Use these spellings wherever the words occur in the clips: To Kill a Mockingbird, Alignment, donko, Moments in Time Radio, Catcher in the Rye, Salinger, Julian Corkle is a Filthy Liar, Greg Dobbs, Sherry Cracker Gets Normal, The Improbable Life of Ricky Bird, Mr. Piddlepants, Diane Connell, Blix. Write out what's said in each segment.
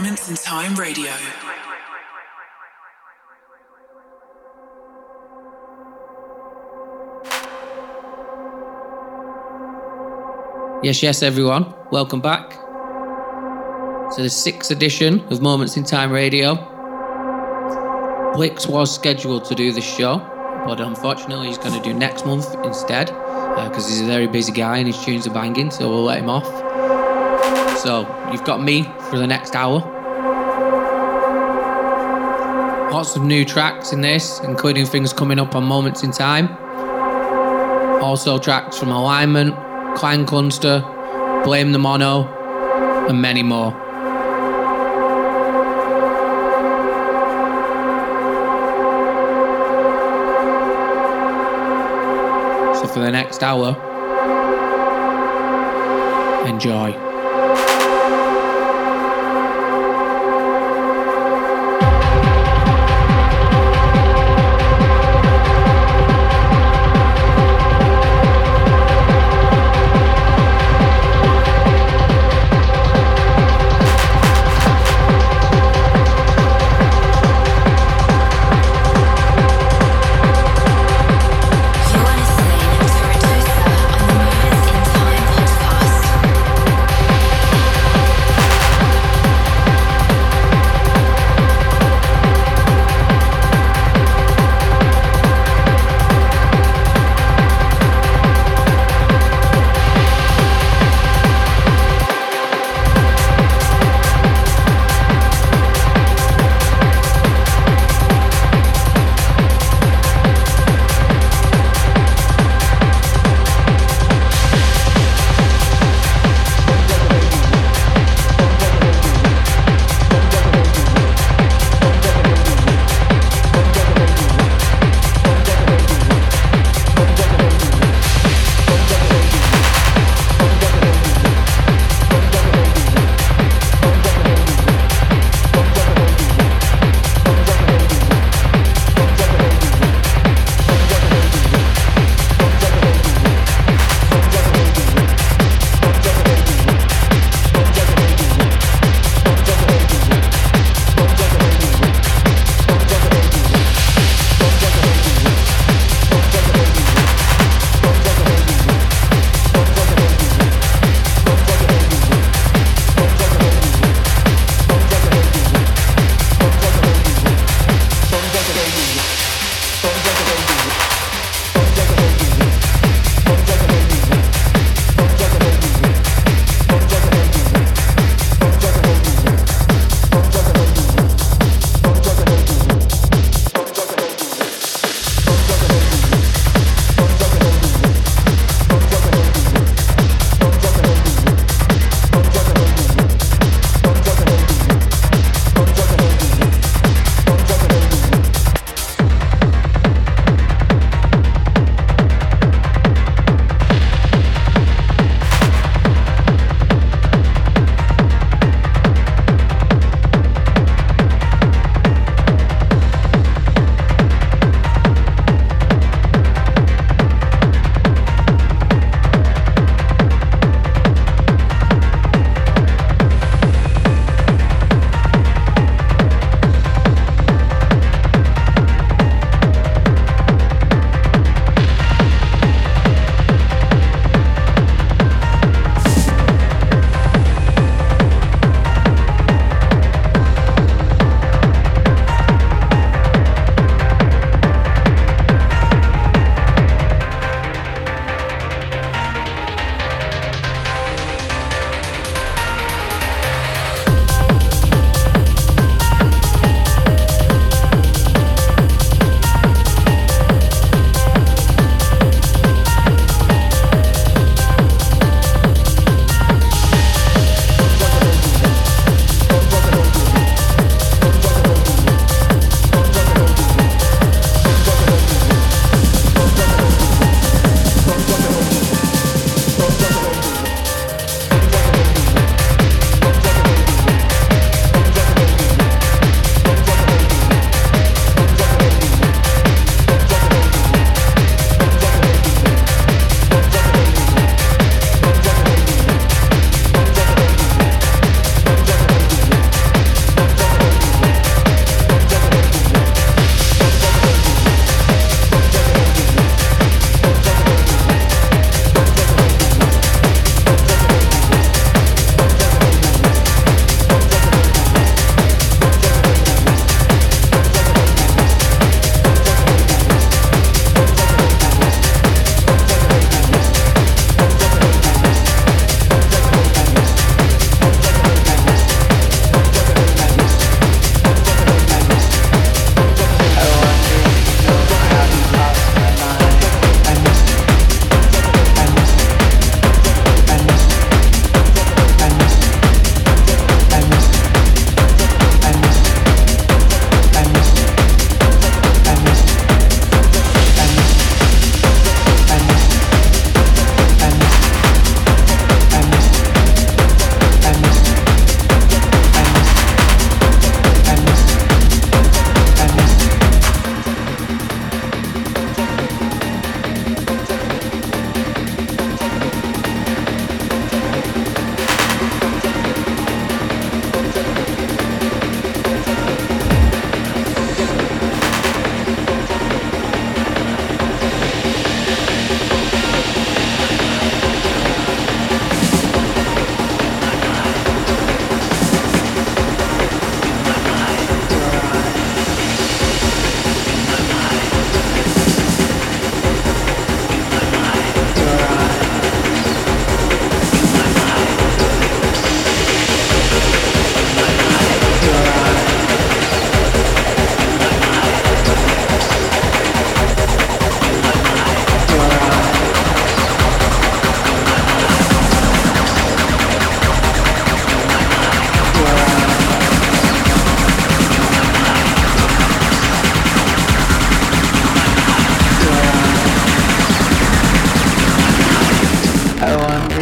Moments in Time Radio. Yes, everyone. Welcome back to the 6th edition of Moments in Time Radio. Blix was scheduled to do this show, but unfortunately he's going to do next month instead, because he's a very busy guy and his tunes are banging, so we'll let him off. So, you've got me for the next hour. Lots of new tracks in this, including things coming up on Moments in Time. Also tracks from Alignment, Clan Cluster, Blame the Mono, and many more. So for the next hour, enjoy.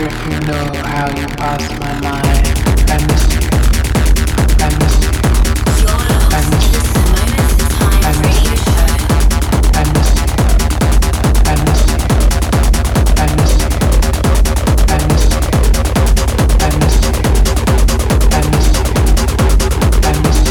if you know how you cross my mind. I miss you. I miss you. I miss you. I miss you. I miss you. I miss you. I miss you. I miss you. I miss you. I miss you. I miss you. I miss you. I miss you. I miss you. I miss you. I miss you.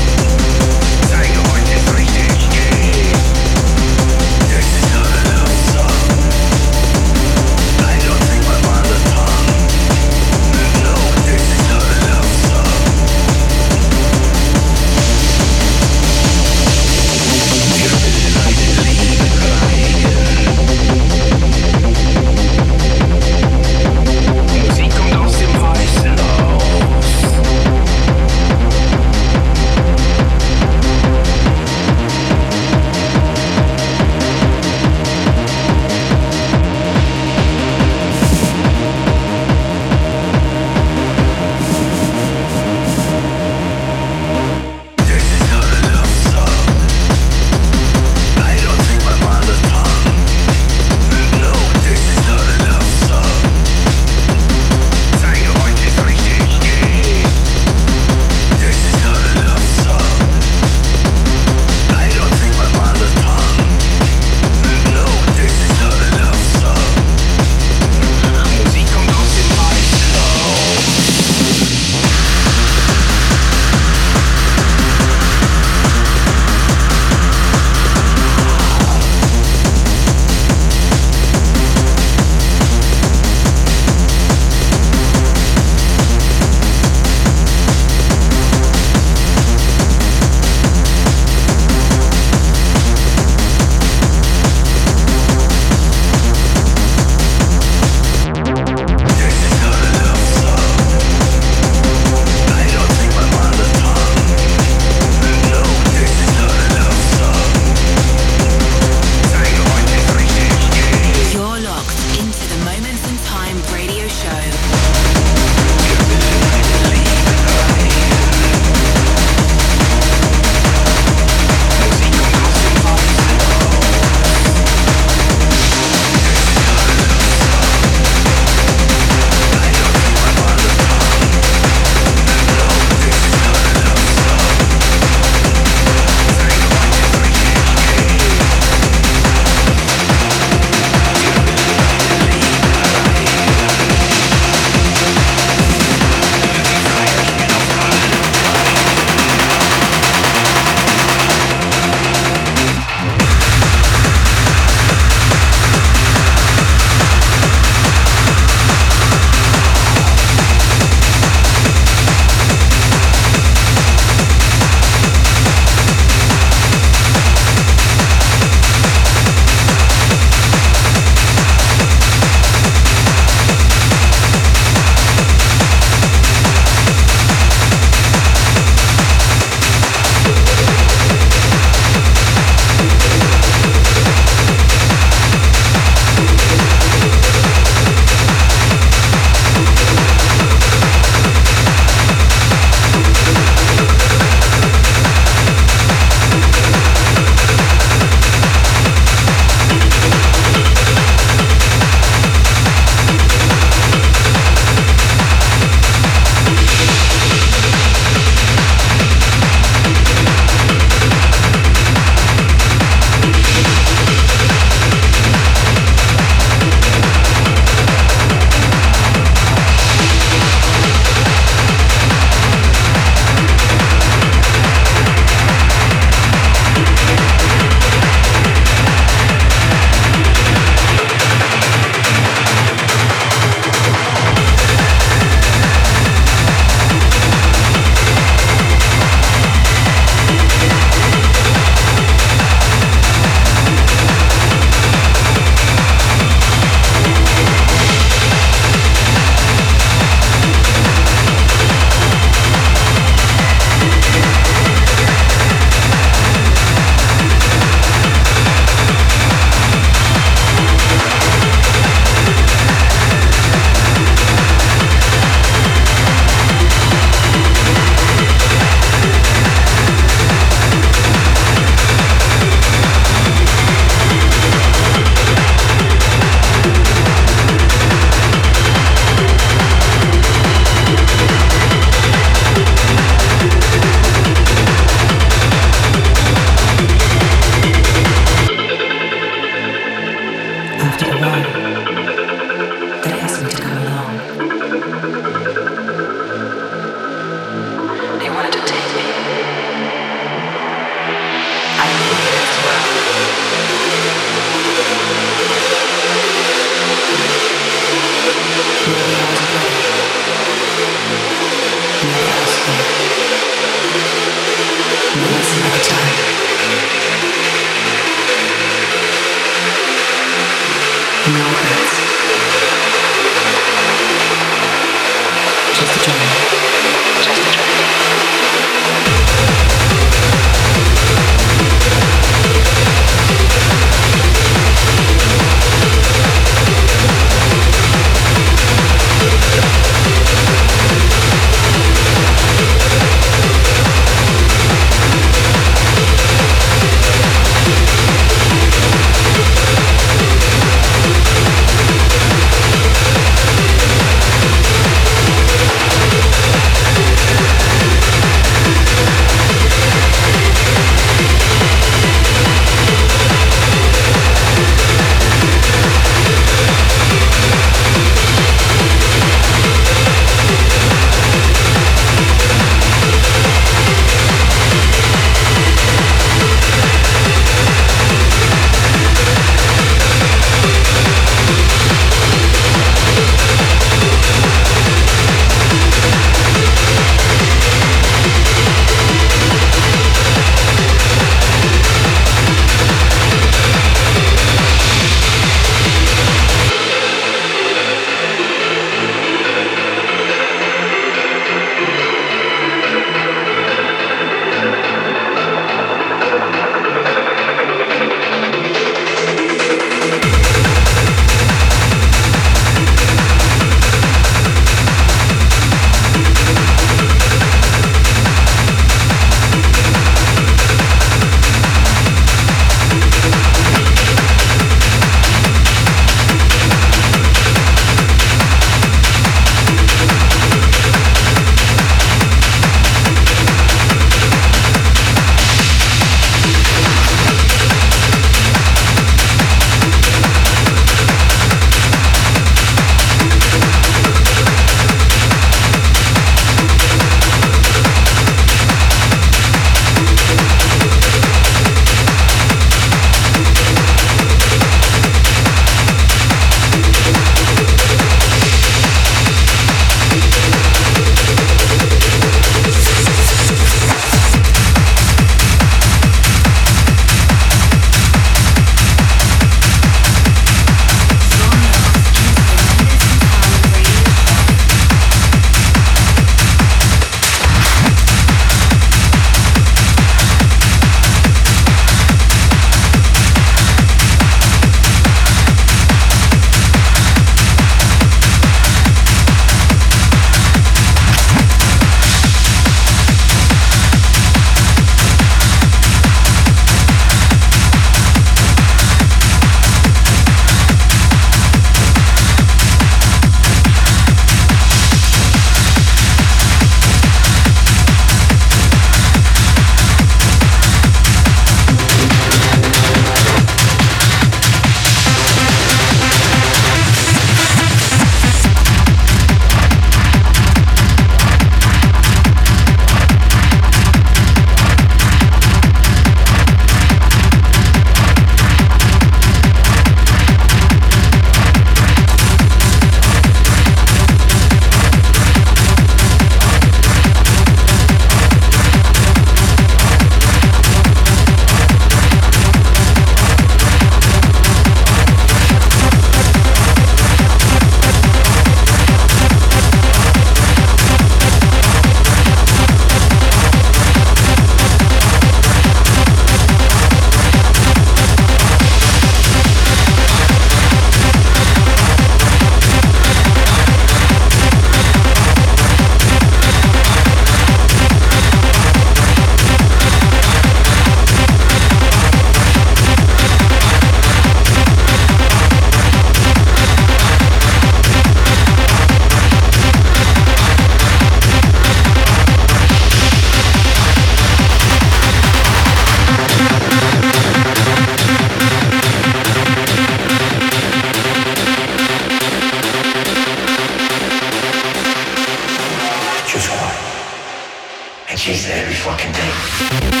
I chase it every fucking day.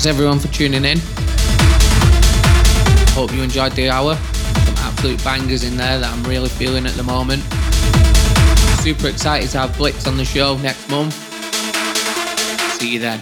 Thanks everyone for tuning in. Hope you enjoyed the hour. Some absolute bangers in there that I'm really feeling at the moment. Super excited to have Blix on the show next month. See you then.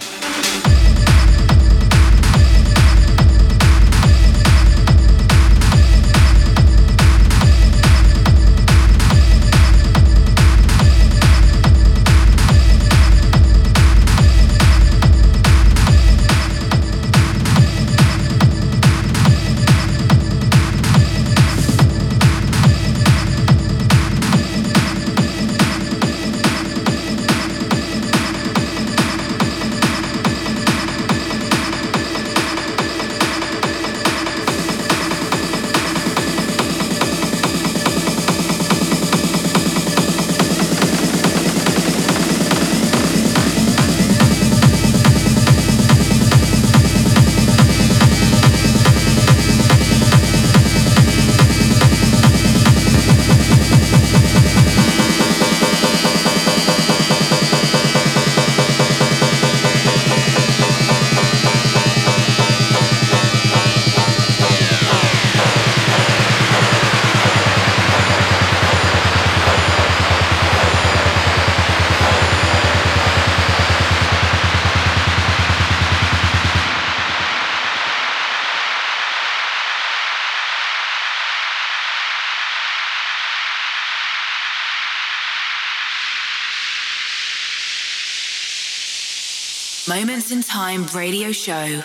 Moments in Time Radio Show.